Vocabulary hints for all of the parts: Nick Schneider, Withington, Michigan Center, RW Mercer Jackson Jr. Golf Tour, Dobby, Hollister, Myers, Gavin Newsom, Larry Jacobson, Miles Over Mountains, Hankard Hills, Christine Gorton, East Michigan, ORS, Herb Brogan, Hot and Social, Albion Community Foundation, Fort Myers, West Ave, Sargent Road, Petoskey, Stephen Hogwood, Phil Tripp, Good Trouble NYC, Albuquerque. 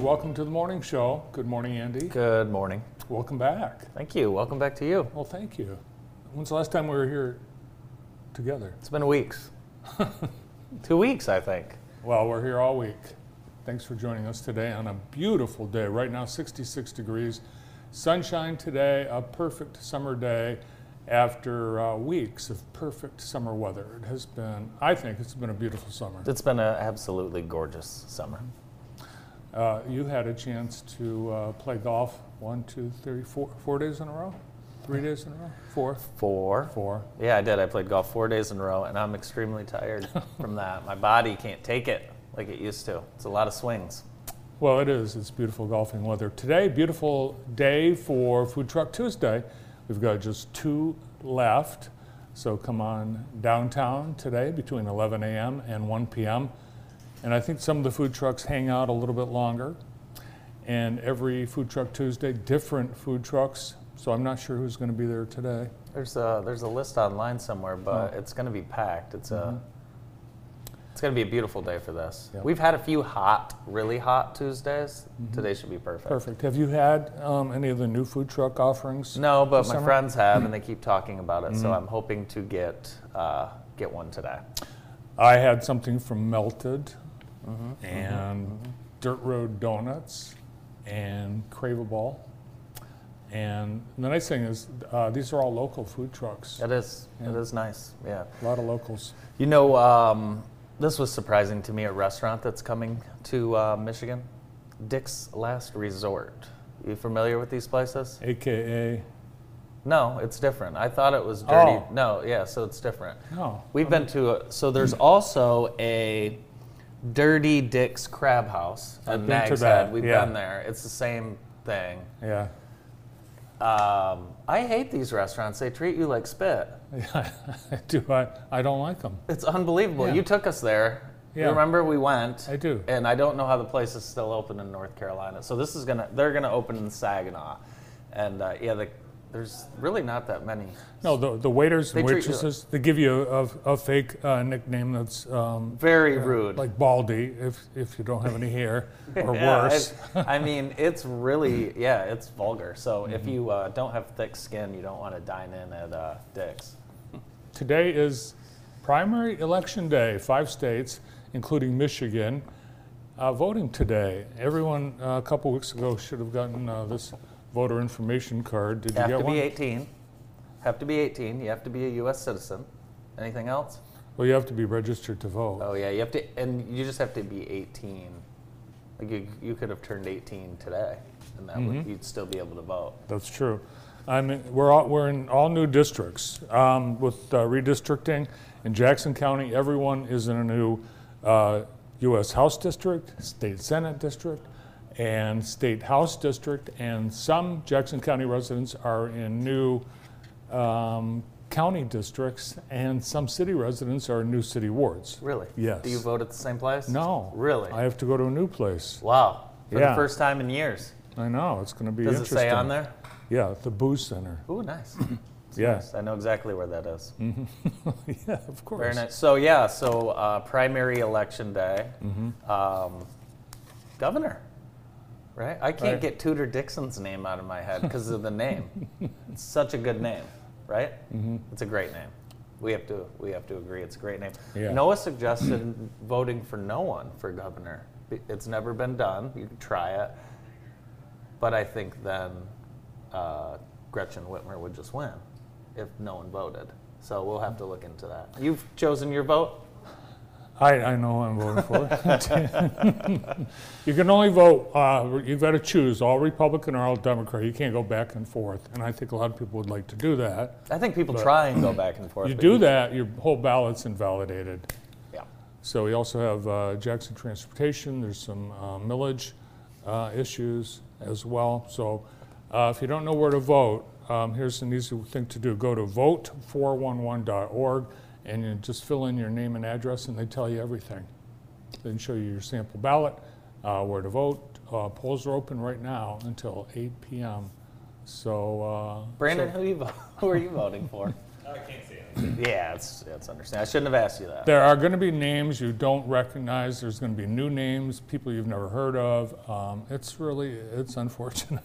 Welcome to the Morning Show. Good morning, Andy. Good morning. Welcome back. Thank you. Welcome back to you. Well, thank you. When's the last time we were here together? It's been weeks. 2 weeks, I think. Well, we're here all week. Thanks for joining us today on a beautiful day. Right now, 66 degrees. Sunshine today, a perfect summer day after weeks of perfect summer weather. It has been, I think it's been a beautiful summer. It's been an absolutely gorgeous summer. You had a chance to play golf 4 days in a row? 3 days in a row? 4? 4. 4. Yeah, I did. I played golf 4 days in a row, and I'm extremely tired from that. My body can't take it like it used to. It's a lot of swings. Well, it is. It's beautiful golfing weather. Today, beautiful day for Food Truck Tuesday. We've got just 2 left, so come on downtown today between 11 a.m. and 1 p.m. And I think some of the food trucks hang out a little bit longer. And every Food Truck Tuesday, different food trucks. So I'm not sure who's going to be there today. There's a list online somewhere, but It's going to be packed. It's going to be a beautiful day for this. Yep. We've had a few really hot Tuesdays. Mm-hmm. Today should be perfect. Perfect. Have you had any of the new food truck offerings? No, but my friends have, and they keep talking about it. Mm-hmm. So I'm hoping to get one today. I had something from Melted. Mm-hmm. And Dirt Road Donuts and Crave-A-Ball. And the nice thing is these are all local food trucks. It is. Yeah. It is nice. Yeah. A lot of locals. You know, this was surprising to me, a restaurant that's coming to Michigan, Dick's Last Resort. You familiar with these places? AKA? No, it's different. I thought it was dirty. Oh. No, yeah, so it's different. No. We've been to so there's also a Dirty Dick's Crab House. I've been to that. We've been there. It's the same thing. Yeah. I hate these restaurants. They treat you like spit. Yeah, I do. I don't like them. It's unbelievable. Yeah. You took us there. Yeah. You remember we went? I do. And I don't know how the place is still open in North Carolina. So this is they're gonna open in Saginaw, and there's really not that many. No, the waiters and waitresses, they give you a fake nickname that's very rude, like Baldy, if you don't have any hair, or worse. I mean, it's really it's vulgar. So if you don't have thick skin, you don't want to dine in at Dick's. Today is primary election day. 5 states, including Michigan, voting today. Everyone a couple weeks ago should have gotten this voter information card. Did you get one? Have to be 18. You have to be a U.S. citizen. Anything else? Well, you have to be registered to vote. Oh yeah, you have to, and you just have to be 18. Like you could have turned 18 today, and that you'd still be able to vote. That's true. I mean, we're in all new districts with redistricting. In Jackson County, everyone is in a new U.S. House district, state Senate district, and State House District, and some Jackson County residents are in new county districts, and some city residents are in new city wards. Really? Yes. Do you vote at the same place? No. Really? I have to go to a new place. Wow. For the first time in years. I know. It's going to be interesting. Does it say on there? Yeah, the Boo Center. Ooh, nice. Yes, yeah. I know exactly where that is. Mm-hmm. Yeah, of course. Very nice. So, primary election day, governor. Right? I can't get Tudor Dixon's name out of my head because of the name. It's such a good name, right? Mm-hmm. It's a great name. We have to agree it's a great name. Yeah. Noah suggested voting for no one for governor. It's never been done. You could try it. But I think then Gretchen Whitmer would just win if no one voted. So we'll have to look into that. You've chosen your vote? I know who I'm voting for. You can only vote, you've got to choose all Republican or all Democrat. You can't go back and forth. And I think a lot of people would like to do that. I think people try and go back and forth. You do that, your whole ballot's invalidated. Yeah. So we also have Jackson Transportation. There's some millage issues as well. So if you don't know where to vote, here's an easy thing to do. Go to vote411.org. And you just fill in your name and address, and they tell you everything. They can show you your sample ballot, where to vote. Polls are open right now until 8 p.m. So, Brandon, who are you voting for? I can't say anything. Yeah, it's understandable. I shouldn't have asked you that. There are going to be names you don't recognize. There's going to be new names, people you've never heard of. It's unfortunate.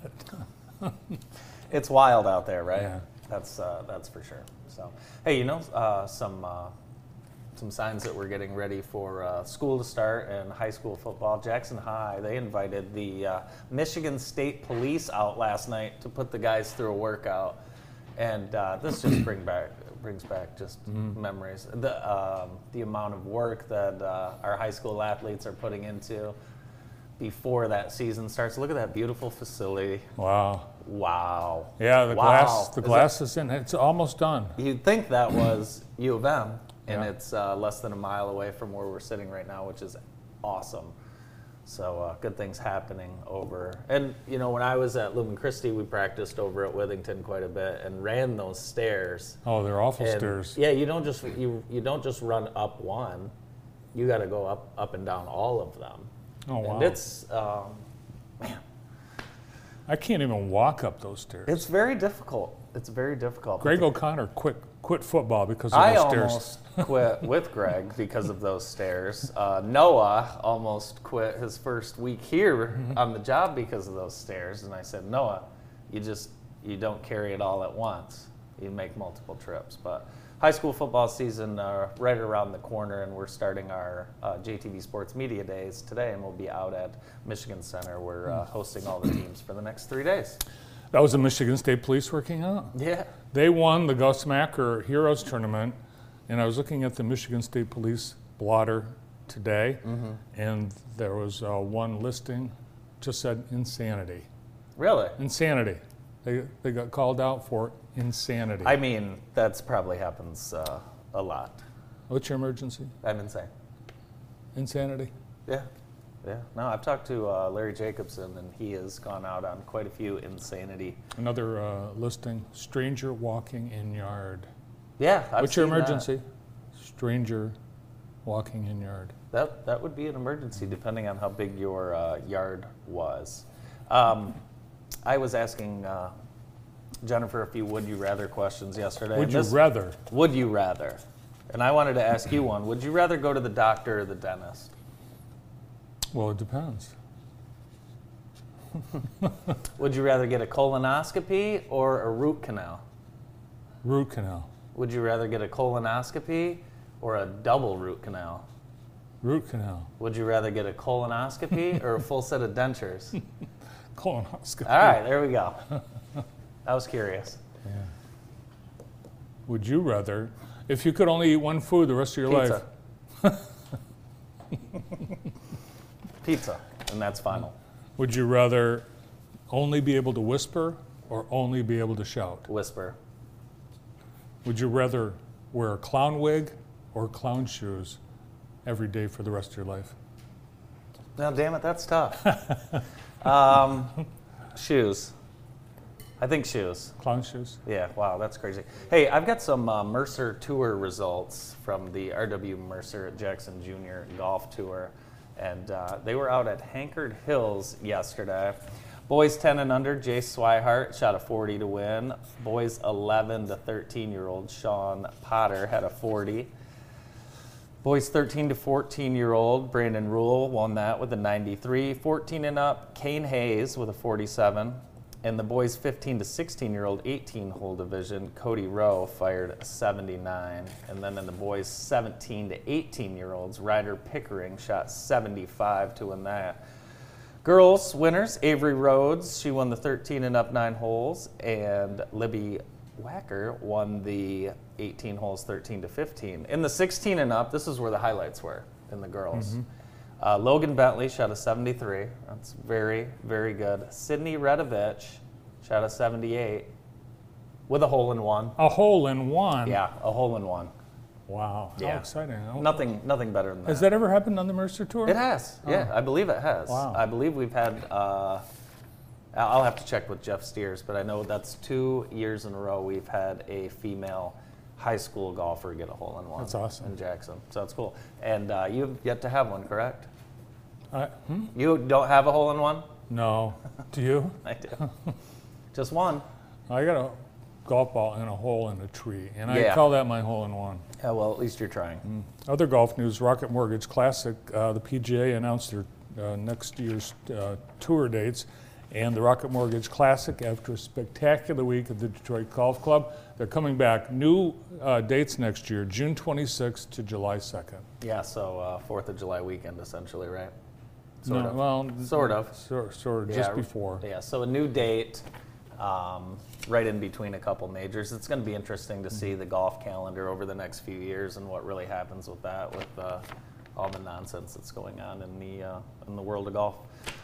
It's wild out there, right? Yeah. That's for sure. So, hey, some signs that we're getting ready for school to start and high school football. Jackson High, they invited the Michigan State Police out last night to put the guys through a workout, and this just brings back just memories. The amount of work that our high school athletes are putting into before that season starts. Look at that beautiful facility. Wow. Yeah, the glass is in. It's almost done. You'd think that was U of M, and it's less than a mile away from where we're sitting right now, which is awesome. So good things happening over. And, when I was at Lumen Christi, we practiced over at Withington quite a bit and ran those stairs. Oh, they're awful stairs. Yeah, you don't just run up one. You got to go up and down all of them. Oh, wow. And it's, man. I can't even walk up those stairs. It's very difficult. Greg O'Connor quit football because of those stairs. I almost quit with Greg because of those stairs. Noah almost quit his first week here on the job because of those stairs. And I said, Noah, you don't carry it all at once. You make multiple trips. But high school football season right around the corner, and we're starting our JTV Sports Media Days today, and we'll be out at Michigan Center. We're hosting all the teams for the next 3 days. That was the Michigan State Police working out? Yeah. They won the Gus Macker Heroes Tournament, and I was looking at the Michigan State Police blotter today, and there was one listing just said insanity. Really? Insanity. They got called out for insanity. I mean, that's probably happens a lot. What's your emergency? I'm insane. Insanity? Yeah. Yeah. No, I've talked to Larry Jacobson, and he has gone out on quite a few insanity. Another listing, stranger walking in yard. Yeah, I've What's your emergency? That. Stranger walking in yard. That would be an emergency, depending on how big your yard was. I was asking Jennifer a few would you rather questions yesterday. Would you rather? And I wanted to ask you one. Would you rather go to the doctor or the dentist? Well, it depends. Would you rather get a colonoscopy or a root canal? Root canal. Would you rather get a colonoscopy or a double root canal? Root canal. Would you rather get a colonoscopy or a full set of dentures? Colonoscopy. All right, there we go. I was curious. Yeah. Would you rather, if you could only eat one food the rest of your life? Pizza, and that's final. Would you rather only be able to whisper or only be able to shout? Whisper. Would you rather wear a clown wig or clown shoes every day for the rest of your life? Now, damn it, that's tough. Shoes. I think shoes. Clown shoes? Yeah, wow, that's crazy. Hey, I've got some Mercer Tour results from the RW Mercer Jackson Jr. Golf Tour, and they were out at Hankard Hills yesterday. Boys 10 and under, Jace Swihart shot a 40 to win. Boys 11 to 13-year-old, Sean Potter, had a 40. Boys 13 to 14-year-old, Brandon Rule won that with a 93. 14 and up, Kane Hayes with a 47. And the boys 15 to 16-year-old 18-hole division, Cody Rowe fired a 79. And then in the boys 17 to 18-year-olds, Ryder Pickering shot 75 to win that. Girls winners, Avery Rhodes, she won the 13 and up 9 holes, and Libby Wacker won the 18 holes 13 to 15. In the 16 and up, this is where the highlights were. in the girls. Mm-hmm. Logan Bentley shot a 73. That's very, very good. Sydney Redovich shot a 78 with a hole-in-one. A hole-in-one? Yeah, a hole-in-one. Wow, how exciting. Nothing better than that. Has that ever happened on the Mercer Tour? It has, yeah, I believe it has. Wow. I believe we've had, I'll have to check with Jeff Steers, but I know that's 2 years in a row we've had a female high school golfer get a hole-in-one. That's awesome. In Jackson, so that's cool. And you've yet to have one, correct? You don't have a hole-in-one? No. Do you? I do. Just one. I got a golf ball and a hole in a tree, and I call that my hole-in-one. Yeah, well, at least you're trying. Mm. Other golf news, Rocket Mortgage Classic, the PGA announced their next year's tour dates, and the Rocket Mortgage Classic, after a spectacular week at the Detroit Golf Club, they're coming back. New dates next year, June 26th to July 2nd. Yeah, so 4th of July weekend, essentially, right? Sort of. Well, sort of. Sort of, just before. Yeah, so a new date right in between a couple majors. It's going to be interesting to see the golf calendar over the next few years and what really happens with that, with all the nonsense that's going on in the world of golf.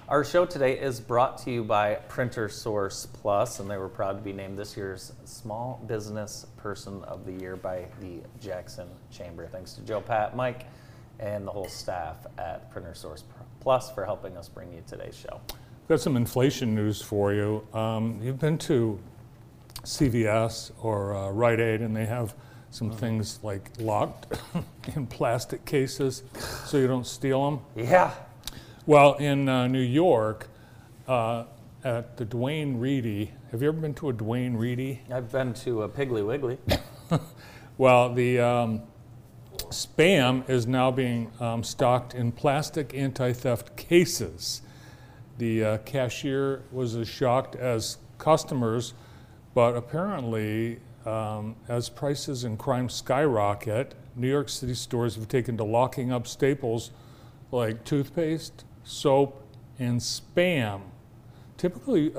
Our show today is brought to you by Printer Source Plus, and they were proud to be named this year's Small Business Person of the Year by the Jackson Chamber. Thanks to Joe, Pat, Mike, and the whole staff at Printer Source Plus for helping us bring you today's show. Got some inflation news for you. You've been to CVS or Rite Aid, and they have some things like locked in plastic cases so you don't steal them. Yeah. Well, in New York, at the Duane Reade, have you ever been to a Duane Reade? I've been to a Piggly Wiggly. Well, the Spam is now being stocked in plastic anti-theft cases. The cashier was as shocked as customers, but apparently, as prices and crime skyrocket, New York City stores have taken to locking up staples like toothpaste, soap, and Spam. Typically,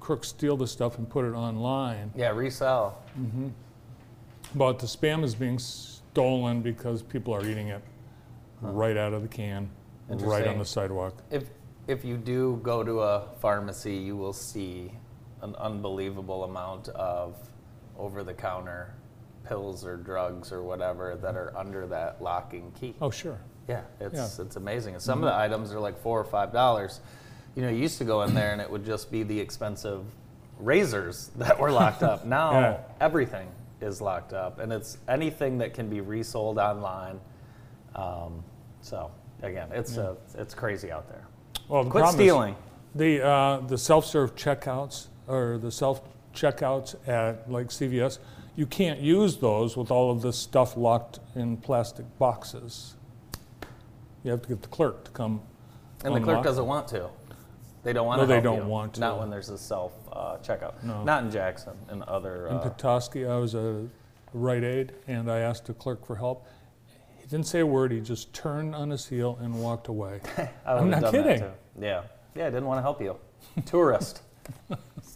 crooks steal the stuff and put it online. Yeah, resell. Mm-hmm. But the Spam is being stolen because people are eating it right out of the can, right on the sidewalk. If you do go to a pharmacy, you will see an unbelievable amount of over-the-counter pills or drugs or whatever that are under that lock and key. Oh, sure. Yeah, it's amazing. And some of the items are like $4 or $5. You know, you used to go in there and it would just be the expensive razors that were locked up. Now everything is locked up, and it's anything that can be resold online. So again, it's crazy out there. Well, the quit stealing. The self-serve checkouts or the self-checkouts at like CVS, you can't use those with all of this stuff locked in plastic boxes. You have to get the clerk to come. And the clerk doesn't want to. They don't want to. No, they don't want to. Not when there's a self-checkout. No. Not in Jackson. In other. In Petoskey, I was a Rite Aid, and I asked the clerk for help. He didn't say a word. He just turned on his heel and walked away. I'm not kidding. Yeah, I didn't want to help you. Tourist.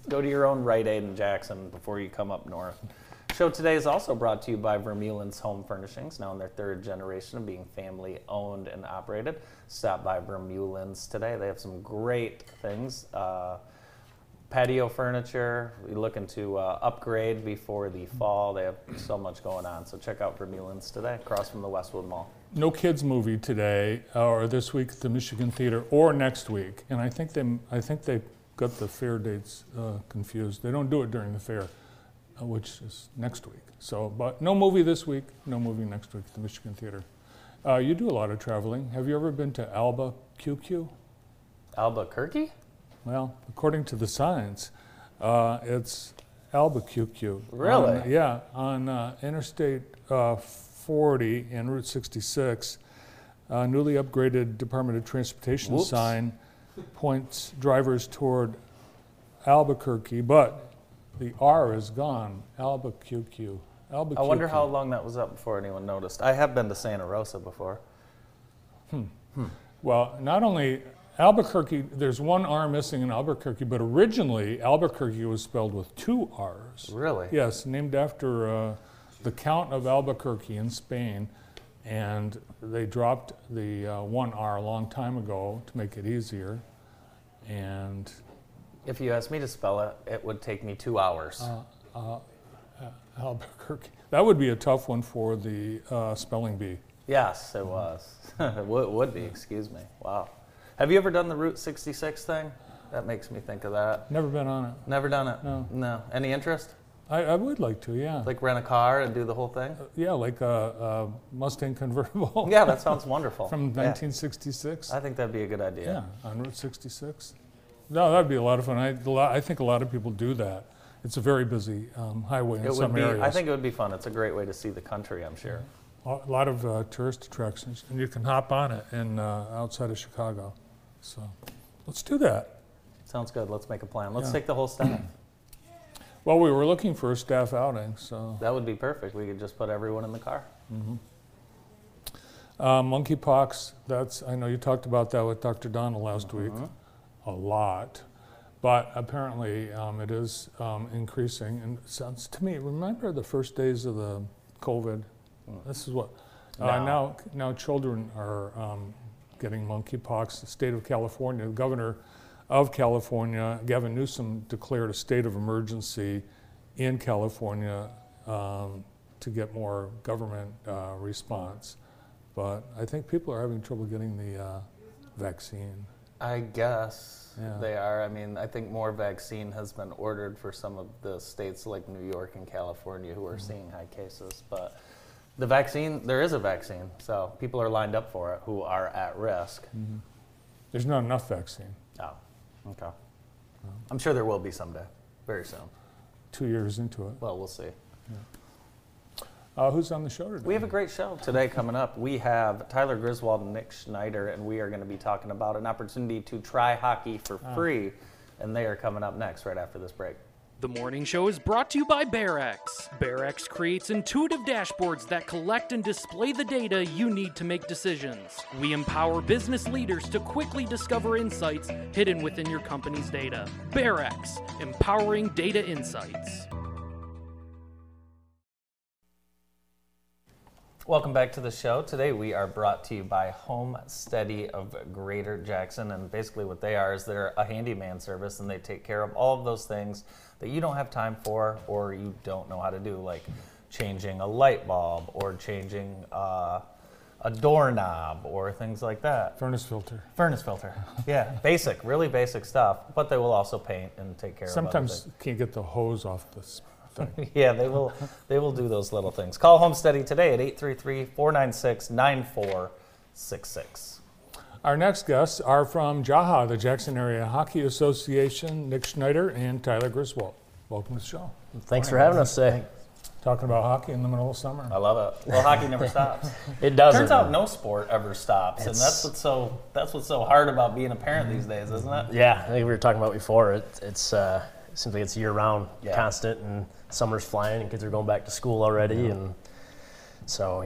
Go to your own Rite Aid in Jackson before you come up north. Show today is also brought to you by Vermeulen's Home Furnishings, now in their third generation of being family owned and operated. Stop by Vermeulen's today. They have some great things. Patio furniture, we're looking to upgrade before the fall. They have so much going on, so check out Vermeulen's today, across from the Westwood Mall. No kids movie today, or this week at the Michigan Theater, or next week. And I think they got the fair dates confused. They don't do it during the fair, which is next week. So, but no movie this week, no movie next week at the Michigan Theater. You do a lot of traveling. Have you ever been to Albuquerque? Albuquerque? Well, according to the signs, it's Albuquerque. Really? On Interstate 40 and Route 66, newly upgraded Department of Transportation sign points drivers toward Albuquerque, but the R is gone. Albuquerque. I wonder how long that was up before anyone noticed. I have been to Santa Rosa before. Well, not only Albuquerque, there's one R missing in Albuquerque, but originally Albuquerque was spelled with two R's. Really? Yes, named after the Count of Albuquerque in Spain. and they dropped the 1R a long time ago to make it easier. And if you asked me to spell it, it would take me 2 hours. Albuquerque. That would be a tough one for the spelling bee. Yes, it was. It would be, excuse me. Wow. Have you ever done the Route 66 thing? That makes me think of that. Never been on it. Never done it? No. No. Any interest? I would like to, yeah. Like rent a car and do the whole thing? Yeah, like a Mustang convertible. Yeah, that sounds wonderful. From 1966. I think that'd be a good idea. Yeah, on Route 66. No, that'd be a lot of fun. I think a lot of people do that. It's a very busy highway in some areas. I think it would be fun. It's a great way to see the country, I'm sure. A lot of tourist attractions, and you can hop on it in, outside of Chicago. So let's do that. Sounds good. Let's make a plan. Let's take the whole staff. Well, we were looking for a staff outing, so. That would be perfect. We could just put everyone in the car. Mm-hmm. Monkeypox, I know you talked about that with Dr. Donald last week a lot, but apparently it is increasing. And it sounds to me, remember the first days of the COVID? This is what, now children are getting monkeypox. The state of California, the governor of California, Gavin Newsom, declared a state of emergency in California to get more government response. But I think people are having trouble getting the vaccine. I guess they are. I mean, I think more vaccine has been ordered for some of the states like New York and California who are seeing high cases. But the vaccine, there is a vaccine. So people are lined up for it who are at risk. Mm-hmm. There's not enough vaccine. Oh. Okay. I'm sure there will be someday, very soon. 2 years into it. Well, we'll see. Yeah. Who's on the show today? We have a great show today coming up. We have Tyler Griswold and Nick Schneider, and we are going to be talking about an opportunity to try hockey for free, and they are coming up next right after this break. The morning show is brought to you by BAREX. BAREX creates intuitive dashboards that collect and display the data you need to make decisions. We empower business leaders to quickly discover insights hidden within your company's data. BAREX, empowering data insights. Welcome back to the show. Today we are brought to you by Home Steady of Greater Jackson, and basically what they are is they're a handyman service, and they take care of all of those things that you don't have time for or you don't know how to do, like changing a light bulb or changing a doorknob or things like that. Furnace filter. Yeah, basic, really basic stuff, but they will also paint and take care of other things. Sometimes can't get the hose off this thing. Yeah, they will do those little things. Call Home Steady today at 833-496-9466. Our next guests are from JAHA, the Jackson Area Hockey Association, Nick Schneider and Tyler Griswold. Welcome to the show. Thanks for having us today. Talking about hockey in the middle of summer. I love it. Well, hockey never stops. It doesn't. Turns out no sport ever stops, and that's what's so hard about being a parent these days, isn't it? Yeah, I think we were talking about before. It seems like it's year-round, constant, and summer's flying, and kids are going back to school already, and so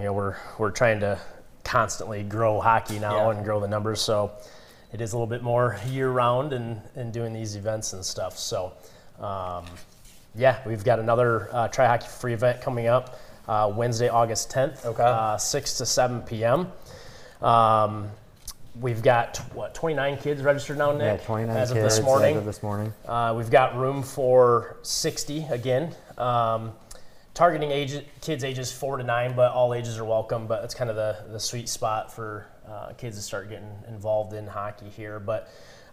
we're trying to constantly grow hockey now and grow the numbers, so it is a little bit more year-round and doing these events and stuff. So we've got another Try Hockey Free event coming up Wednesday, August 10th, 6 to 7 p.m. We've got, 29 kids registered now, Nick? Yeah, 29 kids as of this morning. We've got room for 60 again. Targeting kids ages 4 to 9, but all ages are welcome. But it's kind of the sweet spot for kids to start getting involved in hockey here. But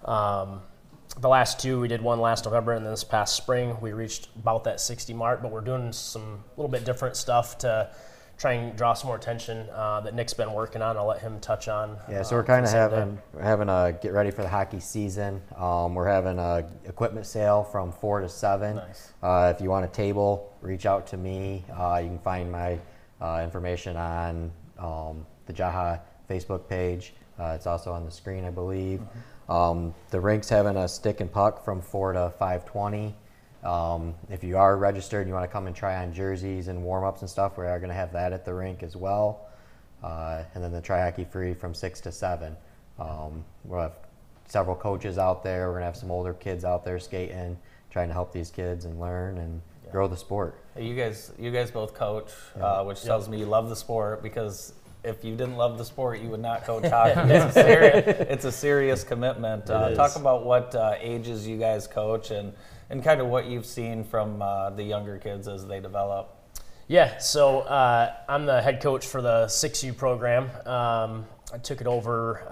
the last two, we did one last November, and then this past spring we reached about that 60 mark. But we're doing some little bit different stuff to try and draw some more attention that Nick's been working on. I'll let him touch on. Yeah, so we're kind of having a get ready for the hockey season. We're having a equipment sale from 4 to 7. Nice. If you want a table, reach out to me. You can find my information on the JAHA Facebook page. It's also on the screen, I believe. Mm-hmm. The rink's having a stick and puck from 4 to 5:20. If you are registered and you want to come and try on jerseys and warm-ups and stuff, we are going to have that at the rink as well. And then the Try Hockey Free from 6 to 7. We'll have several coaches out there. We're going to have some older kids out there skating, trying to help these kids and learn and grow the sport. Hey, you guys both coach, which tells me you love the sport, because if you didn't love the sport, you would not coach hockey. It's a serious commitment. Talk about what ages you guys coach and kind of what you've seen from the younger kids as they develop. Yeah, so I'm the head coach for the 6U program. I took it over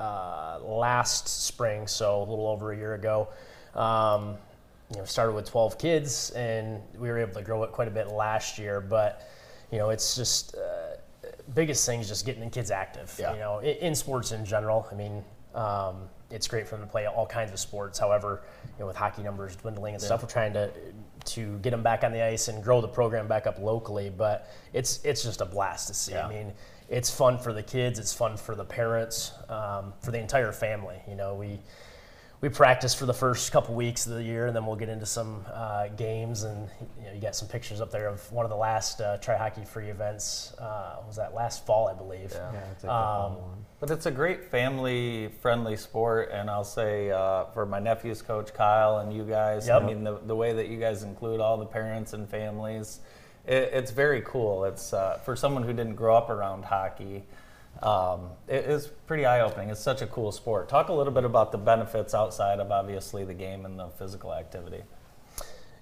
last spring, so a little over a year ago. You know, started with 12 kids, and we were able to grow it quite a bit last year. But you know, it's just biggest thing is just getting the kids active. Yeah. You know, in sports in general. I mean, it's great for them to play all kinds of sports. However, you know, with hockey numbers dwindling and stuff, we're trying to get them back on the ice and grow the program back up locally. But it's just a blast to see. Yeah. I mean, it's fun for the kids. It's fun for the parents, for the entire family. You know, we practice for the first couple weeks of the year, and then we'll get into some games. And you know, you got some pictures up there of one of the last Try Hockey Free events. Was that last fall, I believe? Yeah, yeah, it's like the one. But it's a great family-friendly sport, and I'll say for my nephew's coach, Kyle, and you guys, I mean, the way that you guys include all the parents and families, it's very cool. It's for someone who didn't grow up around hockey. It is pretty eye-opening. It's such a cool sport. Talk a little bit about the benefits outside of, obviously, the game and the physical activity.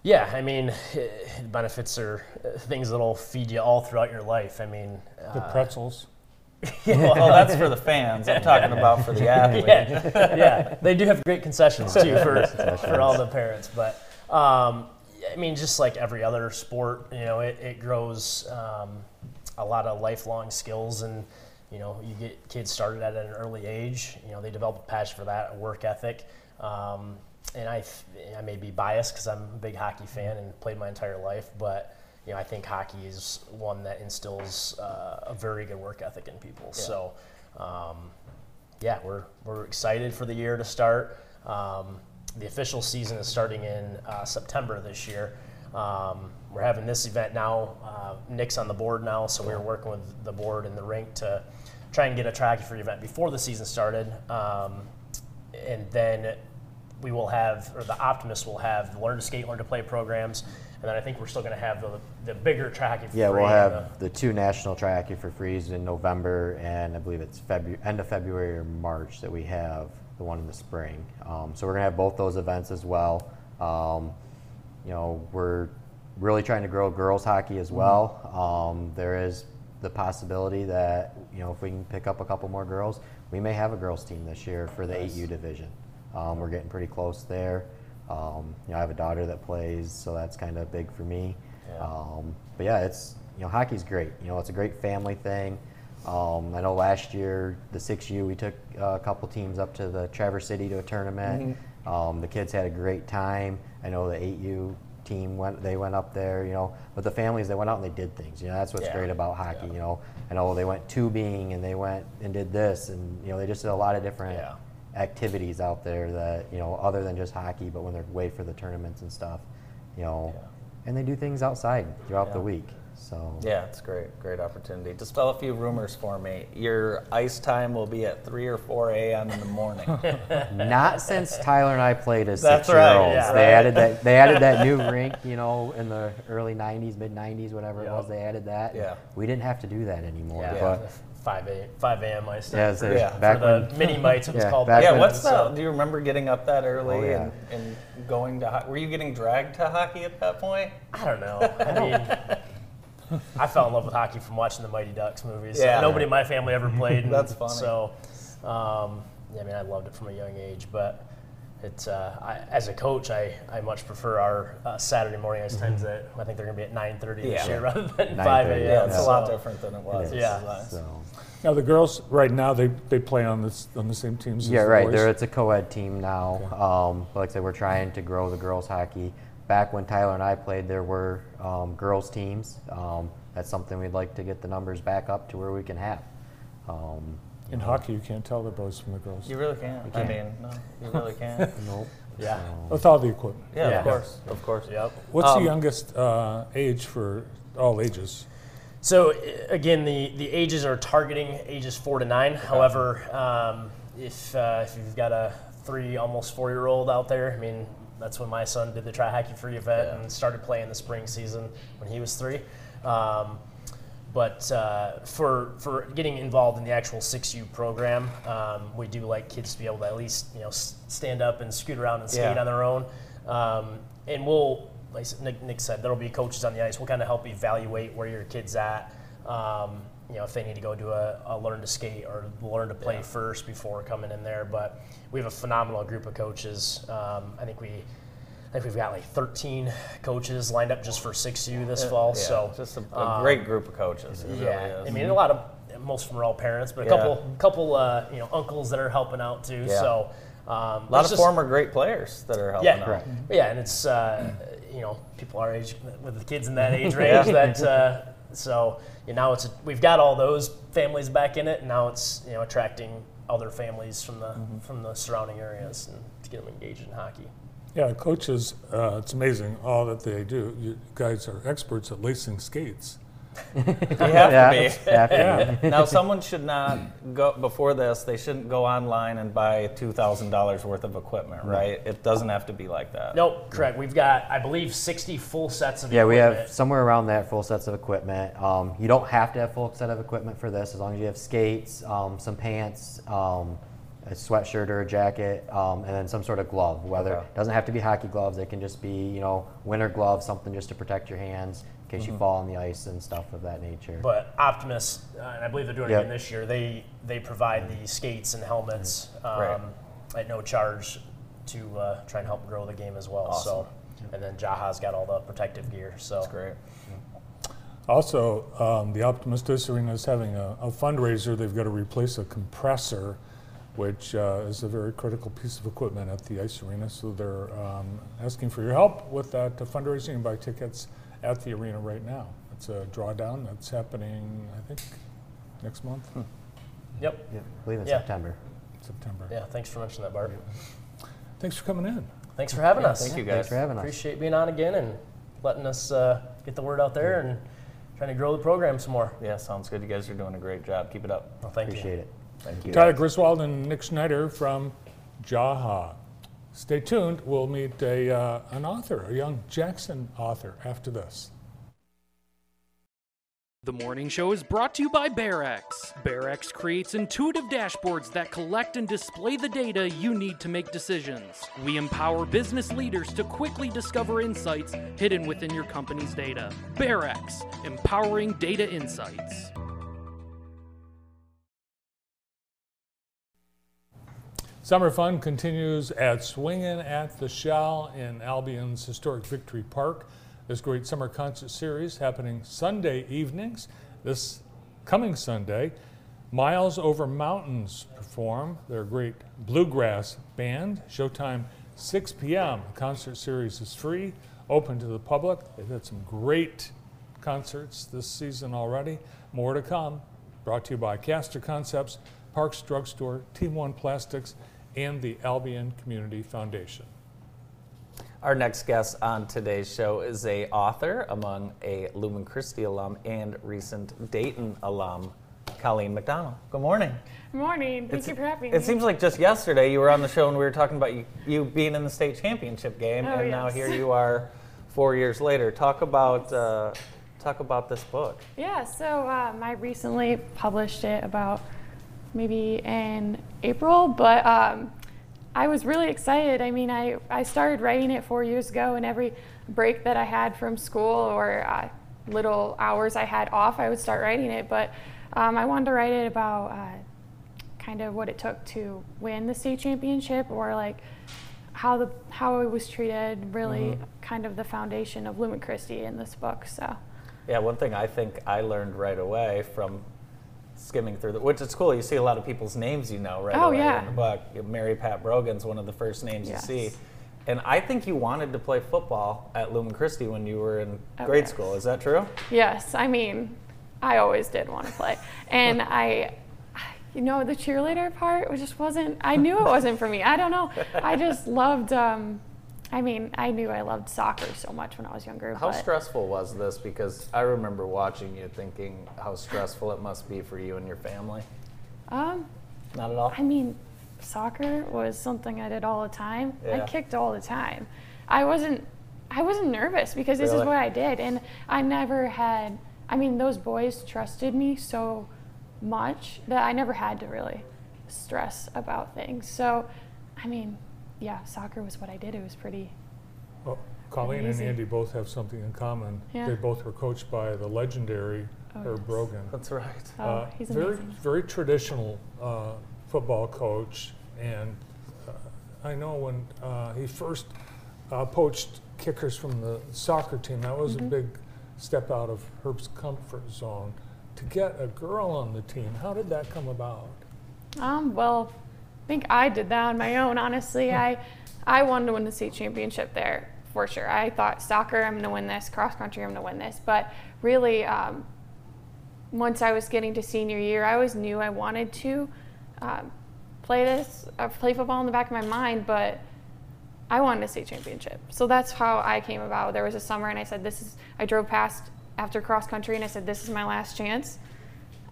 Yeah, I mean, benefits are things that will feed you all throughout your life. I mean... the pretzels. Yeah, well, that's for the fans. I'm talking about for the athlete. Yeah, yeah. They do have great concessions, too, for all the parents. But, I mean, just like every other sport, you know, it grows a lot of lifelong skills and... You know, you get kids started at an early age. You know, they develop a passion for that, a work ethic. And I may be biased because I'm a big hockey fan and played my entire life, but you know, I think hockey is one that instills a very good work ethic in people. Yeah. So, yeah, we're excited for the year to start. The official season is starting in September this year. We're having this event now. Nick's on the board now, so we were working with the board and the rink to try and get a track for your event before the season started. And then we will have, or the Optimists will have, the Learn to Skate, Learn to Play programs. And then I think we're still going to have the bigger track for free. Yeah, we'll have the two national track for frees in November, and I believe it's end of February or March that we have the one in the spring. So we're going to have both those events as well. You know, we're really trying to grow girls hockey as well. There is the possibility that, you know, if we can pick up a couple more girls, we may have a girls team this year for the 8U division. We're getting pretty close there. You know, I have a daughter that plays, so that's kind of big for me. Yeah. But yeah, it's, you know, hockey's great. You know, it's a great family thing. I know last year, the 6U, we took a couple teams up to the Traverse City to a tournament. The kids had a great time. I know the 8U team went up there, you know, but the families, they went out and they did things. You know, that's what's great about hockey. You know, I know they went tubing and they went and did this, and you know, they just did a lot of different activities out there that, you know, other than just hockey, but when they're away for the tournaments and stuff, you know, and they do things outside throughout the week. So yeah, it's great opportunity. Dispel a few rumors for me. Your ice time will be at 3 or 4 a.m. in the morning. Not since Tyler and I played as 6-year-olds. Yeah, they added that new rink, you know, in the early 90s, mid 90s, whatever it was. They added that. Yeah. We didn't have to do that anymore. Yeah. But 5 a.m. ice time. Yeah, back for the mini mites, it was called. Yeah, what's that? Do you remember getting up that early and going to hockey? Were you getting dragged to hockey at that point? I don't know. I mean, I fell in love with hockey from watching the Mighty Ducks movies. Yeah. Nobody in my family ever played. That's funny. So, I mean, I loved it from a young age. But it's as a coach, I much prefer our Saturday morning ice times. That I think they're going to be at 9:30 this year rather than 5 a.m. Yeah, it's a lot different than it was. Yeah. So. Now the girls right now they play on the same teams. Yeah, as right. The boys. It's a co-ed team now. Okay. Like I said, we're trying to grow the girls hockey. Back when Tyler and I played, there were girls teams. That's something we'd like to get the numbers back up to where we can have. In hockey, you can't tell the boys from the girls. You really can't. You can't. I mean, no, you really can't. Nope. Yeah. With all the equipment. Yeah, yeah. Of course. Yeah. Of course. Yep. What's the youngest age for all ages? So again, the ages are targeting ages 4 to 9. Okay. However, if you've got a 3, almost 4-year-old out there, I mean. That's when my son did the Try Hockey Free event and started playing the spring season when he was 3. But for getting involved in the actual 6U program, we do like kids to be able to at least stand up and scoot around and skate on their own. And we'll, like Nick said, there'll be coaches on the ice. We'll kind of help evaluate where your kid's at. If they need to go do a learn to skate or learn to play first before coming in there. But we have a phenomenal group of coaches. I think we've got like 13 coaches lined up just for 6U this fall. Yeah, so just a great group of coaches. Really is. I mean, a lot of most of them are all parents, but a couple uncles that are helping out too. Yeah. So a lot of former great players that are helping out. Right. Yeah, and it's people our age with the kids in that age range that. Now we've got all those families back in it, and now it's attracting other families from the surrounding areas and to get them engaged in hockey. Yeah, coaches, it's amazing all that they do. You guys are experts at lacing skates. You have to be. Now, someone should not go before this. They shouldn't go online and buy $2,000 worth of equipment, right? It doesn't have to be like that. Nope, correct. We've got, I believe, 60 full sets of equipment. Yeah, we have somewhere around that full sets of equipment. You don't have to have full set of equipment for this as long as you have skates, some pants, a sweatshirt or a jacket, and then some sort of glove. It doesn't have to be hockey gloves, they can just be, winter gloves, something just to protect your hands in case you fall on the ice and stuff of that nature. But Optimus, and I believe they're doing it again this year, they provide the skates and helmets at no charge to try and help grow the game as well. Awesome. So, and then Jaha's got all the protective gear. So that's great. Also, the Optimus Disc Arena is having a fundraiser. They've got to replace a compressor, which is a very critical piece of equipment at the ice arena. So they're asking for your help with that fundraising and buy tickets at the arena right now. It's a drawdown that's happening, I think, next month. Yep. Yeah, I believe it's September. September. Yeah, thanks for mentioning that, Bart. Yeah. Thanks for coming in. Thanks for having us. Thank you, guys. Thanks for having us. Appreciate being on again and letting us get the word out there and trying to grow the program some more. Yeah, sounds good. You guys are doing a great job. Keep it up. Well, thank you. Appreciate it. Thank you. Tyler Griswold and Nick Schneider from Jaha. Stay tuned. We'll meet an author, a young Jackson author, after this. The Morning Show is brought to you by BAREX. BAREX creates intuitive dashboards that collect and display the data you need to make decisions. We empower business leaders to quickly discover insights hidden within your company's data. BAREX, empowering data insights. Summer fun continues at Swingin' at the Shell in Albion's historic Victory Park. This great summer concert series happening Sunday evenings. This coming Sunday, Miles Over Mountains perform their great bluegrass band. Showtime 6 p.m. The concert series is free, open to the public. They've had some great concerts this season already. More to come. Brought to you by Castor Concepts, Parks Drugstore, T1 Plastics, and the Albion Community Foundation. Our next guest on today's show is an author among a Lumen Christi alum and recent Dayton alum, Colleen McDonald. Good morning. Good morning. Thank you for having me. It seems like just yesterday you were on the show and we were talking about you being in the state championship game, and now here you are 4 years later. Talk about this book. Yeah, so I recently published it about maybe in April, but I was really excited. I mean, I started writing it 4 years ago, and every break that I had from school or little hours I had off, I would start writing it. But I wanted to write it about kind of what it took to win the state championship, or like how it was treated, really kind of the foundation of Lumen Christi in this book. So yeah, one thing I think I learned right away from skimming through which is cool. You see a lot of people's names, right away in the book. Mary Pat Brogan's one of the first names you see. And I think you wanted to play football at Lumen Christi when you were in grade school. Is that true? Yes. I mean, I always did want to play. And the cheerleader part just wasn't, I knew it wasn't for me. I don't know. I just loved, I knew I loved soccer so much when I was younger. How stressful was this? Because I remember watching you thinking how stressful it must be for you and your family. Not at all? I mean, soccer was something I did all the time. Yeah. I kicked all the time. I wasn't nervous because this is what I did. And I never had I mean, those boys trusted me so much that I never had to really stress about things. So, I mean, yeah, soccer was what I did. It was pretty. Well, Colleen and Andy both have something in common. Yeah. They both were coached by the legendary Herb Brogan. That's right. Oh, he's amazing. Very, very traditional football coach. And I know when he first poached kickers from the soccer team, that was a big step out of Herb's comfort zone. To get a girl on the team, how did that come about? Well, I think I did that on my own, honestly. I wanted to win the state championship there, for sure. I thought soccer, I'm going to win this. Cross country, I'm going to win this. But really, once I was getting to senior year, I always knew I wanted to play football in the back of my mind, but I wanted a state championship. So that's how I came about. There was a summer, and I said, I drove past after cross country, and I said, this is my last chance.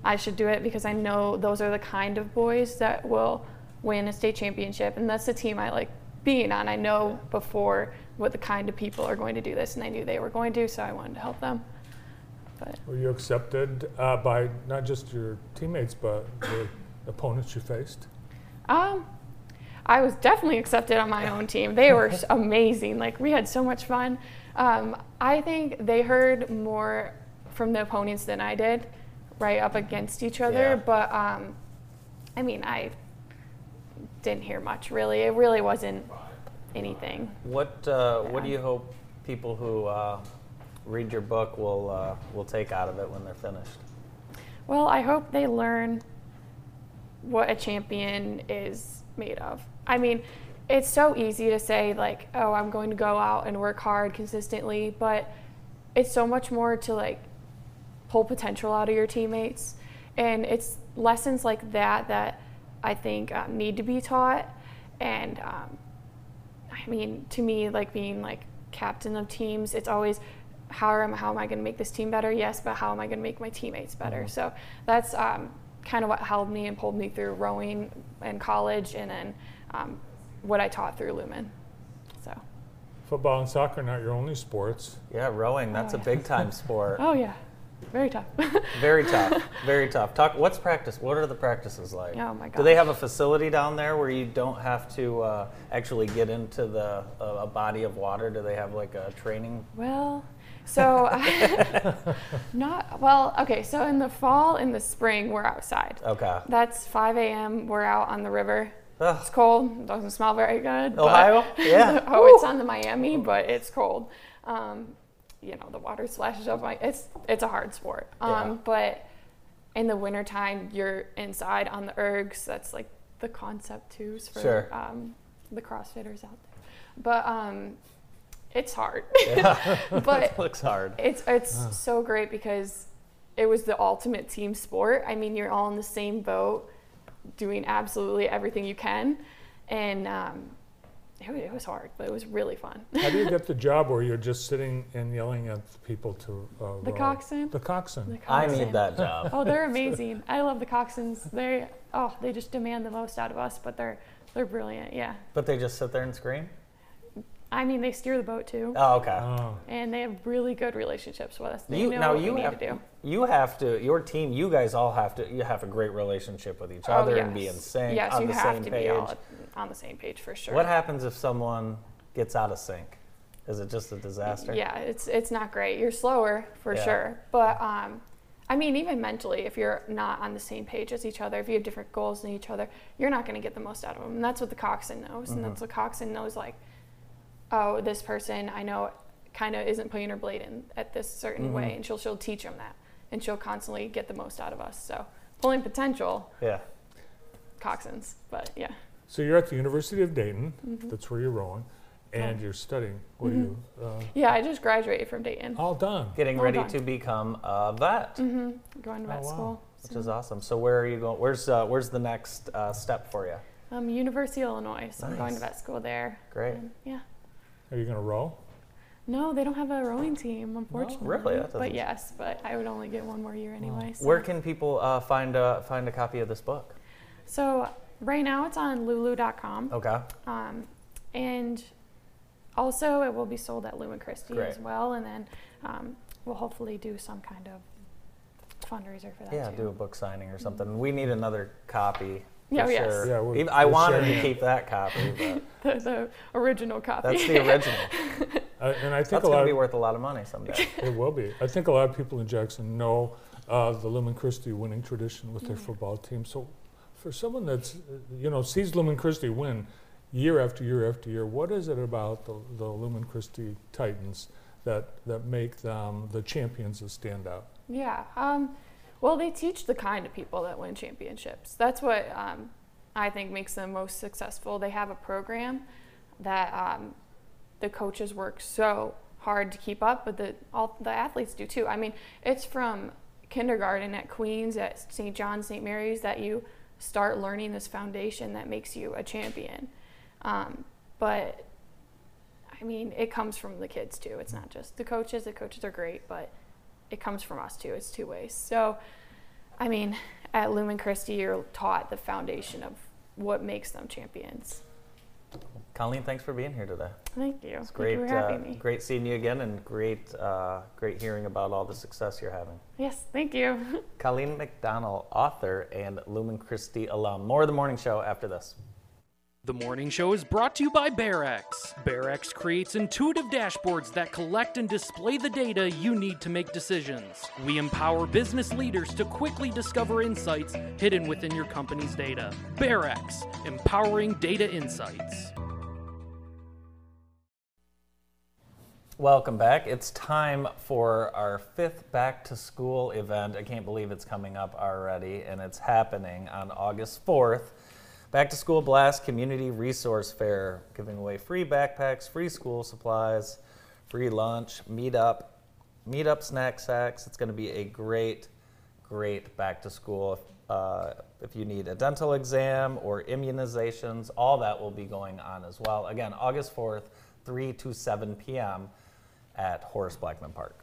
I should do it because I know those are the kind of boys that will win a state championship, and that's the team I like being on. I know before what the kind of people are going to do this, and I knew they were going to, so I wanted to help them. But. Were you accepted by not just your teammates, but the opponents you faced? I was definitely accepted on my own team. They were amazing. Like, we had so much fun. I think they heard more from the opponents than I did, right up against each other. Yeah. But, I mean, I didn't hear much, really. It really wasn't anything. What do you hope people who read your book will take out of it when they're finished? Well, I hope they learn what a champion is made of. I mean, it's so easy to say, like, oh, I'm going to go out and work hard consistently, but it's so much more to, like, pull potential out of your teammates. And it's lessons like that that I think need to be taught. And I mean, to me, like, being like captain of teams, it's always how am I going to make this team better? Yes, but how am I going to make my teammates better? Mm-hmm. So that's kind of what held me and pulled me through rowing and college, and then what I taught through Lumen. So football and soccer are not your only sports. Yeah, rowing, that's a big time sport. Oh yeah. Very tough. Very tough. Very tough. What's practice? What are the practices like? Oh my God! Do they have a facility down there where you don't have to actually get into the a body of water? Do they have like a training? Well, so not well. Okay, so in the fall, in the spring, we're outside. Okay. That's 5 a.m. We're out on the river. Ugh. It's cold. Doesn't smell very good. Ohio? Yeah. Oh, it's on the Miami, but it's cold. You know, the water splashes up. It's a hard sport. But in the wintertime, you're inside on the ergs. That's like the concept twos for the CrossFitters out there. But it's hard. Yeah. But it looks hard. It's so great because it was the ultimate team sport. I mean, you're all in the same boat doing absolutely everything you can. And it was hard, but it was really fun. How do you get the job where you're just sitting and yelling at people to the coxswain? The coxswain. I need that job. Oh, they're amazing. I love the coxswains. They just demand the most out of us, but they're brilliant. Yeah. But they just sit there and scream? I mean, they steer the boat too. Oh, okay. Oh. And they have really good relationships with us. You guys all have to. You have a great relationship with each other and be in sync. Yes, you have to be all on the same page for sure. What happens if someone gets out of sync? Is it just a disaster? Yeah, it's not great. You're slower for sure, but I mean, even mentally, if you're not on the same page as each other, if you have different goals than each other, you're not going to get the most out of them. And that's what the coxswain knows, and that's what coxswain knows, like, oh, this person I know kind of isn't putting her blade in at this certain way, and she'll teach them that, and she'll constantly get the most out of us. So pulling potential, coxswains, but yeah. So you're at the University of Dayton. That's where you're rowing, and you're studying. What are you? I just graduated from Dayton. All done. Getting ready to become a vet. Going to vet school, which is awesome. So where are you going? Where's the next step for you? University of Illinois. So I'm going to vet school there. Great. Yeah. Are you going to row? No, they don't have a rowing team, unfortunately. No, really? But I would only get one more year anyway. So. Where can people find a copy of this book? So right now it's on lulu.com. Okay. And also it will be sold at Lumen Christi as well. And then we'll hopefully do some kind of fundraiser for that. Yeah, too. Do a book signing or something. Mm-hmm. We need another copy. Yeah, yes. Sure. Yeah, we're, I wanted to keep that copy. But the original copy. That's the original. And I think that's going to be worth a lot of money someday. It will be. I think a lot of people in Jackson know the Lumen Christi winning tradition with their football team. So for someone that's, you know, sees Lumen Christi win year after year after year, what is it about the Lumen Christi Titans that make them the champions that stand out? Yeah. Well, they teach the kind of people that win championships. That's what I think makes them most successful. They have a program that the coaches work so hard to keep up, but all the athletes do too. I mean, it's from kindergarten at Queens, at St. John's, St. Mary's, that you start learning this foundation that makes you a champion. But, I mean, it comes from the kids too. It's not just the coaches. The coaches are great, but it comes from us too. It's two ways. So, I mean, at Lumen Christi, you're taught the foundation of what makes them champions. Colleen, thanks for being here today. Thank you. It's great. Thank you for having me. Great seeing you again, and great hearing about all the success you're having. Yes, thank you. Colleen McDonnell, author and Lumen Christi alum. More of The Morning Show after this. The Morning Show is brought to you by BAREX. BAREX creates intuitive dashboards that collect and display the data you need to make decisions. We empower business leaders to quickly discover insights hidden within your company's data. BAREX, empowering data insights. Welcome back. It's time for our fifth back-to-school event. I can't believe it's coming up already, and it's happening on August 4th. Back to School Blast Community Resource Fair, giving away free backpacks, free school supplies, free lunch, meet up snack sacks. It's going to be a great, great back to school. If you need a dental exam or immunizations, all that will be going on as well. Again, August 4th, 3 to 7 p.m. at Horace Blackman Park.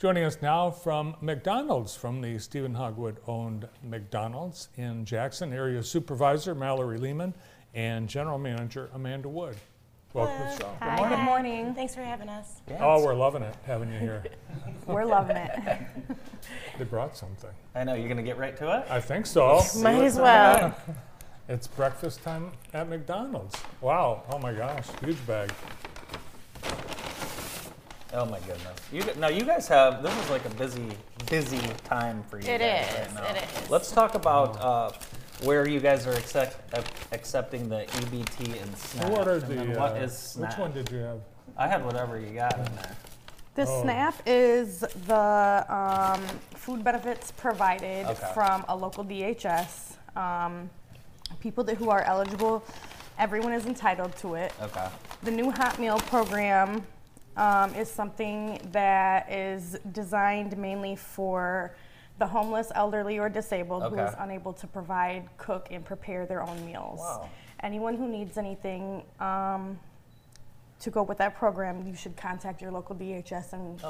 Joining us now from McDonald's, from the Stephen Hogwood-owned McDonald's in Jackson, area supervisor Mallory Lehman and general manager Amanda Wood. Welcome to the show. Hi. Good morning. Good morning. Thanks for having us. Yes. Oh, we're loving it, having you here. We're loving it. They brought something. I know. You're going to get right to it? I think so. Might as well. It's breakfast time at McDonald's. Wow. Oh, my gosh. Huge bag. Oh my goodness! You guys have, this is like a busy time for you. It is. Let's talk about where you guys are accepting the EBT and SNAP. What is SNAP? Which one did you have? I had whatever you got in there. The SNAP is the food benefits provided from a local DHS. People who are eligible, everyone is entitled to it. Okay. The new hot meal program. Is something that is designed mainly for the homeless, elderly, or disabled who is unable to provide, cook, and prepare their own meals. Wow. Anyone who needs anything to go with that program, you should contact your local DHS and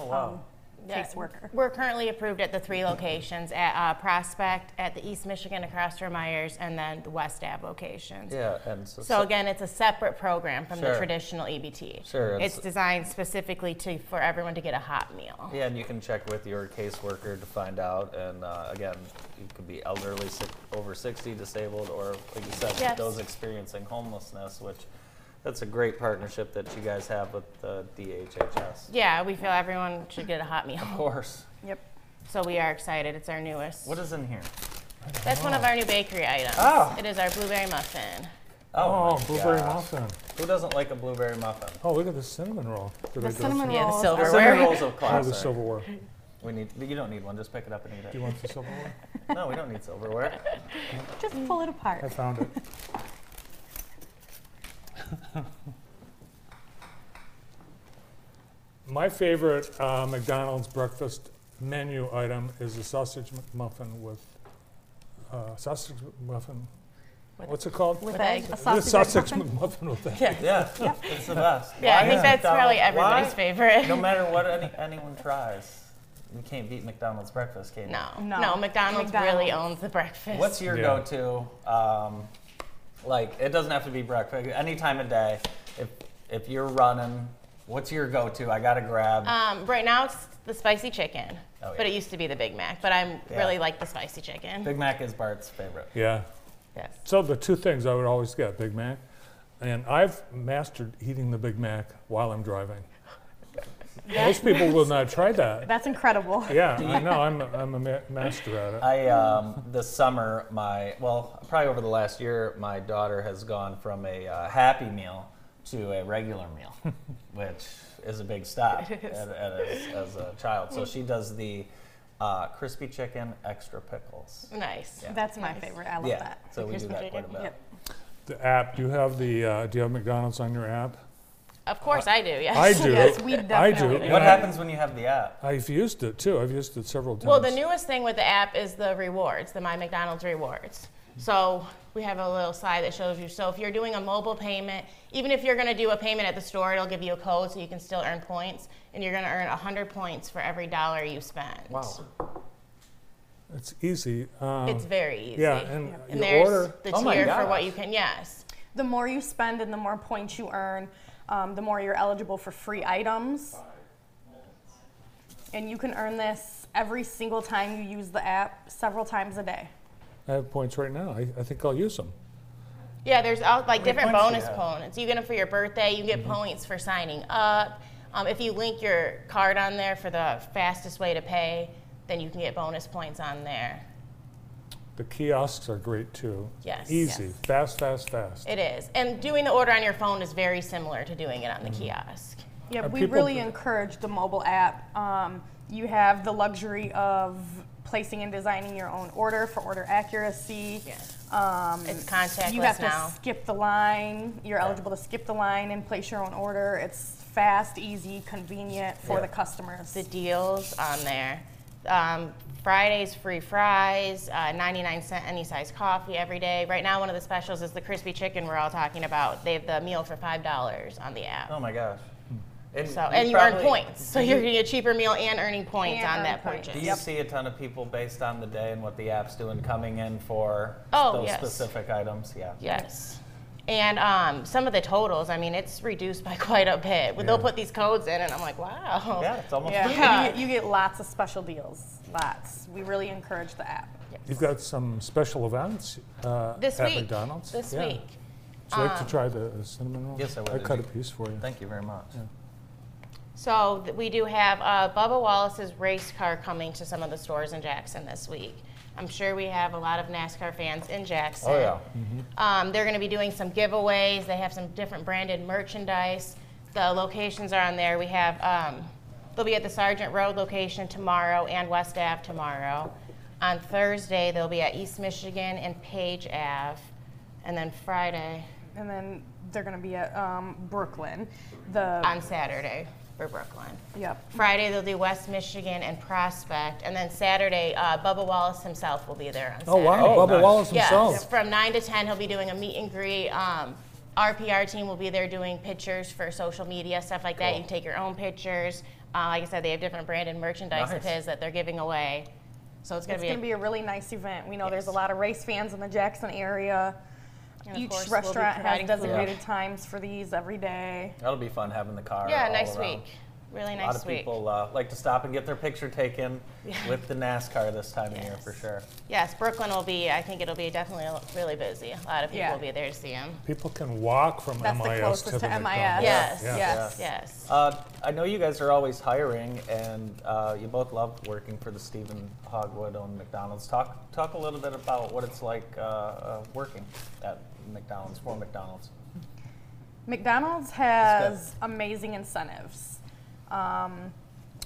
caseworker. We're currently approved at the three locations, at Prospect, at the East Michigan across from Myers, and then the West Ave locations. Yeah, and so again, it's a separate program from the traditional EBT. Sure. It's designed specifically for everyone to get a hot meal. Yeah, and you can check with your caseworker to find out, and again, you could be elderly, over 60, disabled, or like you said, those experiencing homelessness, which that's a great partnership that you guys have with the DHHS. Yeah, we feel everyone should get a hot meal. Of course. Yep. So we are excited. It's our newest. What is in here? That's one of our new bakery items. Oh. It is our blueberry muffin. Oh blueberry muffin. Who doesn't like a blueberry muffin? Oh, look at the cinnamon roll. The silverware. The cinnamon rolls of classic. Oh, the silverware. You don't need one. Just pick it up and eat it. Do you want the silverware? No, we don't need silverware. Just pull it apart. I found it. My favorite McDonald's breakfast menu item is the sausage muffin with sausage muffin. What's it called? With egg. A sausage McMuffin with egg. Yeah. It's the best. Yeah, I think that's probably everybody's favorite. No matter what anyone tries, you can't beat McDonald's breakfast, can you? No. McDonald's really owns the breakfast. What's your go-to? Like, it doesn't have to be breakfast. Any time of day, if you're running, What's your go-to? I gotta grab. Right now it's the spicy chicken, oh, yeah. But it used to be the Big Mac. But I really like the spicy chicken. Big Mac is Bart's favorite. Yeah. Yes. So the two things I would always get: Big Mac, and I've mastered eating the Big Mac while I'm driving. Most people will not try that. That's incredible. Yeah, I know. I'm a master at it. This summer, probably over the last year, my daughter has gone from a Happy Meal to a regular meal, which is a big stop as a child. So she does the crispy chicken, extra pickles. Nice. Yeah. That's my favorite. I love that. So we do that quite a bit. Yep. The app. Do you have McDonald's on your app? Of course I do, yes. I do. Yes, we definitely do. What happens when you have the app? I've used it, too. I've used it several times. Well, the newest thing with the app is the rewards, the My McDonald's rewards. So we have a little slide that shows you. So if you're doing a mobile payment, even if you're going to do a payment at the store, it'll give you a code so you can still earn points. And you're going to earn 100 points for every dollar you spend. Wow. It's easy. It's very easy. Yeah, and there's the tier for what you can, yes. The more you spend and the more points you earn, the more you're eligible for free items. And you can earn this every single time you use the app, several times a day. I have points right now. I think I'll use them. Yeah, there's different bonus points. You get them for your birthday. You get points for signing up. If you link your card on there for the fastest way to pay, then you can get bonus points on there. The kiosks are great, too. Yes. Easy. Yes. Fast. It is. And doing the order on your phone is very similar to doing it on the kiosk. Yeah, we really encourage the mobile app. You have the luxury of placing and designing your own order for order accuracy. Yes. It's contactless now. You have to skip the line. You're eligible to skip the line and place your own order. It's fast, easy, convenient for the customers. The deals on there. Fridays, free fries, 99-cent any size coffee every day. Right now, one of the specials is the crispy chicken we're all talking about. They have the meal for $5 on the app. Oh my gosh. And you earn points. So you're getting a cheaper meal and earning points on that purchase. Do you see a ton of people based on the day and what the app's doing coming in for those specific items? Yeah. Yes. And some of the totals, I mean, it's reduced by quite a bit. Yeah. They'll put these codes in, and I'm like, wow. Yeah, it's almost free. Yeah. You get lots of special deals, lots. We really encourage the app. Yes. You've got some special events at McDonald's. This week. Would you like to try the cinnamon roll? Yes, I would. I cut a piece for you. Thank you very much. Yeah. So we do have Bubba Wallace's race car coming to some of the stores in Jackson this week. I'm sure we have a lot of NASCAR fans in Jackson. Oh, yeah. They're going to be doing some giveaways. They have some different branded merchandise. The locations are on there. We have, they'll be at the Sargent Road location tomorrow and West Ave tomorrow. On Thursday, they'll be at East Michigan and Page Ave. And then Friday. And then they're going to be at Brooklyn. On Saturday. For Brooklyn. Yep. Friday they'll do West Michigan and Prospect, and then Saturday Bubba Wallace himself will be there on Saturday. Oh wow, Bubba Wallace himself. Yes, from 9 to 10 he'll be doing a meet and greet. Our PR team will be there doing pictures for social media stuff like that. You can take your own pictures. Like I said, they have different branded merchandise of his that they're giving away. So it's going to be a really nice event. We know there's a lot of race fans in the Jackson area. Each restaurant has designated times for these every day. That'll be fun having the car. Yeah, nice week. Really nice week. A lot of people like to stop and get their picture taken with the NASCAR this time of year for sure. Yes, Brooklyn will be, I think it'll be definitely really busy. A lot of people will be there to see them. People can walk from MIS to the MIS. Yes. I know you guys are always hiring, and you both love working for the Stephen Hogwood-owned McDonald's. Talk a little bit about what it's like working at McDonald's for McDonald's. McDonald's has amazing incentives.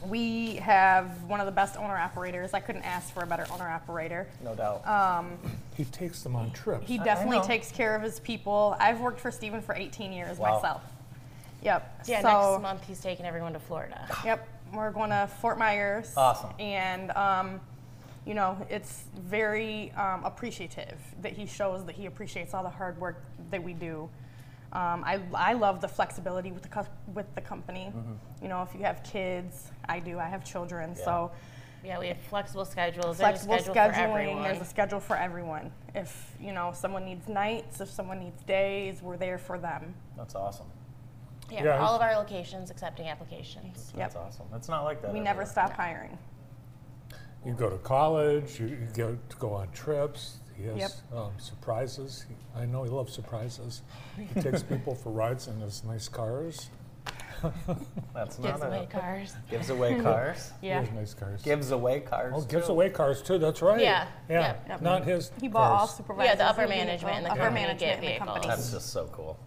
We have one of the best owner-operators. I couldn't ask for a better owner-operator. No doubt. He takes them on trips. He definitely takes care of his people. I've worked for Stephen for 18 years myself. Yep. Yeah, so, next month he's taking everyone to Florida. Yep. We're going to Fort Myers. Awesome. And, you know, it's very appreciative that he shows that he appreciates all the hard work that we do. I love the flexibility with the company. Mm-hmm. You know, if you have kids, I have children, so. Yeah, we have flexible schedules. There's a schedule for everyone. If, you know, someone needs nights, if someone needs days, we're there for them. That's awesome. Yeah, yeah, all of our locations accepting applications. That's awesome. That's not like that. We never stop hiring. You go to college, you go to go on trips. He has surprises. I know he loves surprises. He takes people for rides in his nice cars. That's not gives away cars. Gives away cars? Yeah. He has nice cars. Gives away cars. Oh, gives away cars too. That's right. Yeah. Yeah. Yep. Not his. He bought all supervisors. Yeah, the upper management and the company. That's just so cool.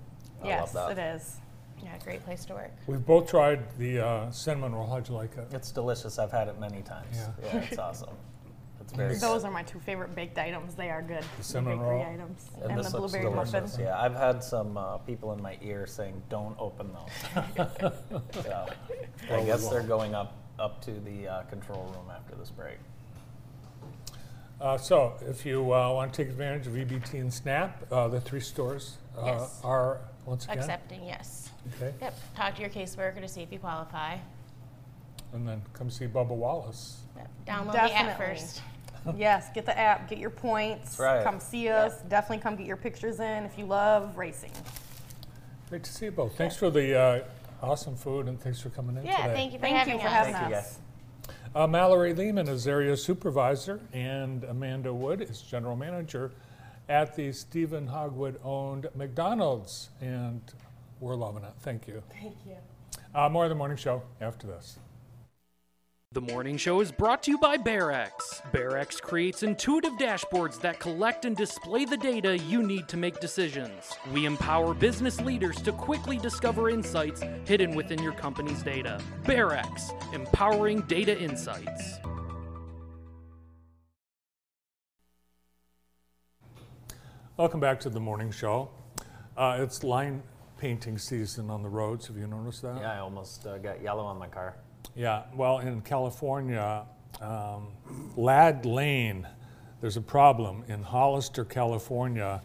I love that. Yes, it is. Yeah, great place to work. We've both tried the cinnamon roll. How'd you like it? It's delicious. I've had it many times. Yeah, it's awesome. It's very good. Those are my two favorite baked items. They are good. The cinnamon roll items and the blueberry muffin. Yeah, I've had some people in my ear saying, "Don't open those." So, I guess they're going up to the control room after this break. So, if you want to take advantage of EBT and SNAP, the three stores are once again accepting. Yes. Okay. Yep. Talk to your caseworker to see if you qualify. And then come see Bubba Wallace. Yep. Download the app first. Yes, get the app, get your points, come see us. Yep. Definitely come get your pictures in if you love racing. Great to see you both. Thanks for the awesome food and thanks for coming in today. Yeah, thank you for having us. Mallory Lehman is area supervisor and Amanda Wood is general manager at the Stephen Hogwood-owned McDonald's. And we're loving it. Thank you. Thank you. More of the morning show after this. The morning show is brought to you by BAREX. BAREX creates intuitive dashboards that collect and display the data you need to make decisions. We empower business leaders to quickly discover insights hidden within your company's data. BAREX, empowering data insights. Welcome back to the morning show. It's line painting season on the roads. Have you noticed that? Yeah, I almost got yellow on my car. Yeah, well, in California, Ladd Lane, there's a problem. In Hollister, California,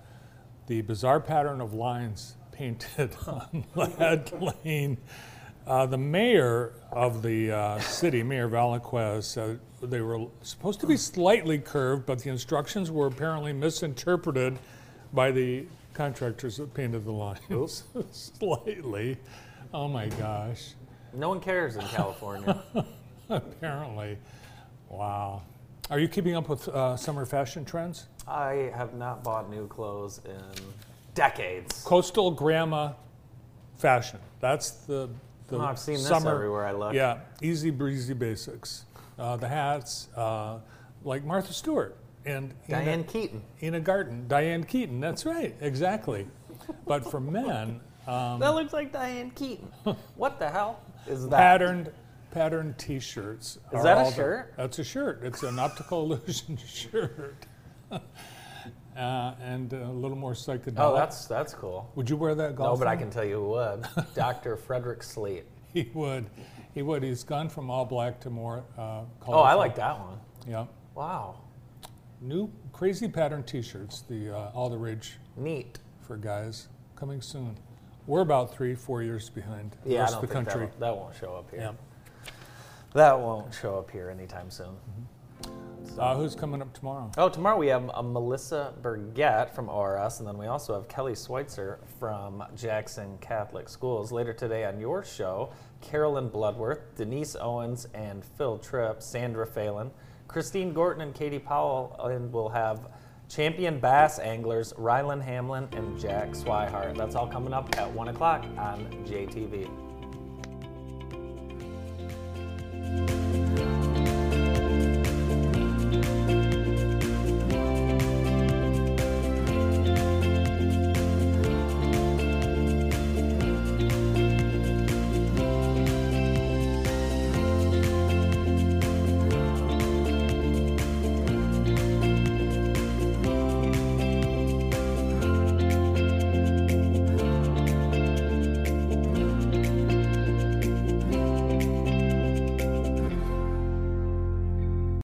the bizarre pattern of lines painted on Ladd Lane. The mayor of the city, Mayor Vallaquez, said they were supposed to be slightly curved, but the instructions were apparently misinterpreted by the contractors that painted the lines. Slightly. Oh, my gosh. No one cares in California. Apparently. Wow. Are you keeping up with summer fashion trends? I have not bought new clothes in decades. Coastal grandma fashion. That's the I've seen summer, this everywhere I look. Yeah, easy breezy basics. The hats, like Martha Stewart. And Diane Keaton. Ina Garten. Diane Keaton, that's right, exactly. But for men... that looks like Diane Keaton. What the hell is that? Patterned T-shirts. Is that a shirt? That's a shirt. It's an optical illusion shirt, and a little more psychedelic. Oh, that's cool. Would you wear that golf? No, but I can tell you who would. Dr. Frederick Sleet. He would. He would. He's gone from all black to more colorful. Oh, I like that one. Yeah. Wow. New crazy patterned T-shirts. The all the rage. Neat for guys. Coming soon. We're about 3-4 years behind the rest of the country. That won't show up here. Yeah. That won't show up here anytime soon. Mm-hmm. So. Who's coming up tomorrow? Oh, tomorrow we have Melissa Burgett from ORS, and then we also have Kelly Schweitzer from Jackson Catholic Schools. Later today on your show, Carolyn Bloodworth, Denise Owens, and Phil Tripp, Sandra Phelan, Christine Gorton, and Katie Powell, and we'll have champion bass anglers Rylan Hamlin and Jack Swihart. That's all coming up at 1 o'clock on JTV.